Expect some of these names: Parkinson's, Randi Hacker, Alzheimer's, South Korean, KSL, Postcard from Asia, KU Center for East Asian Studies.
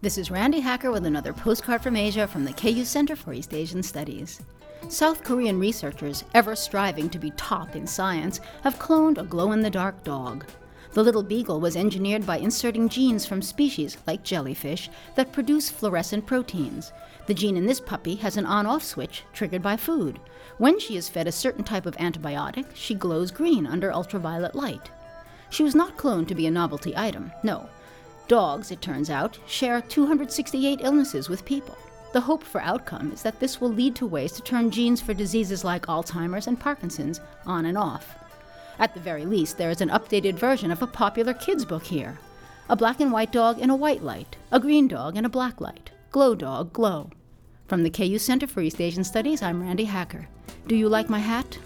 This is Randi Hacker with another postcard from Asia from the KU Center for East Asian Studies. South Korean researchers, ever striving to be top in science, have cloned a glow-in-the-dark dog. The little beagle was engineered by inserting genes from species, like jellyfish, that produce fluorescent proteins. The gene in this puppy has an on-off switch triggered by food. When she is fed a certain type of antibiotic, she glows green under ultraviolet light. She was not cloned to be a novelty item, no. Dogs, it turns out, share 268 illnesses with people. The hope for outcome is that this will lead to ways to turn genes for diseases like Alzheimer's and Parkinson's on and off. At the very least, there is an updated version of a popular kids' book here. A black and white dog in a white light, a green dog in a black light, glow dog, glow. From the KU Center for East Asian Studies, I'm Randi Hacker. Do you like my hat?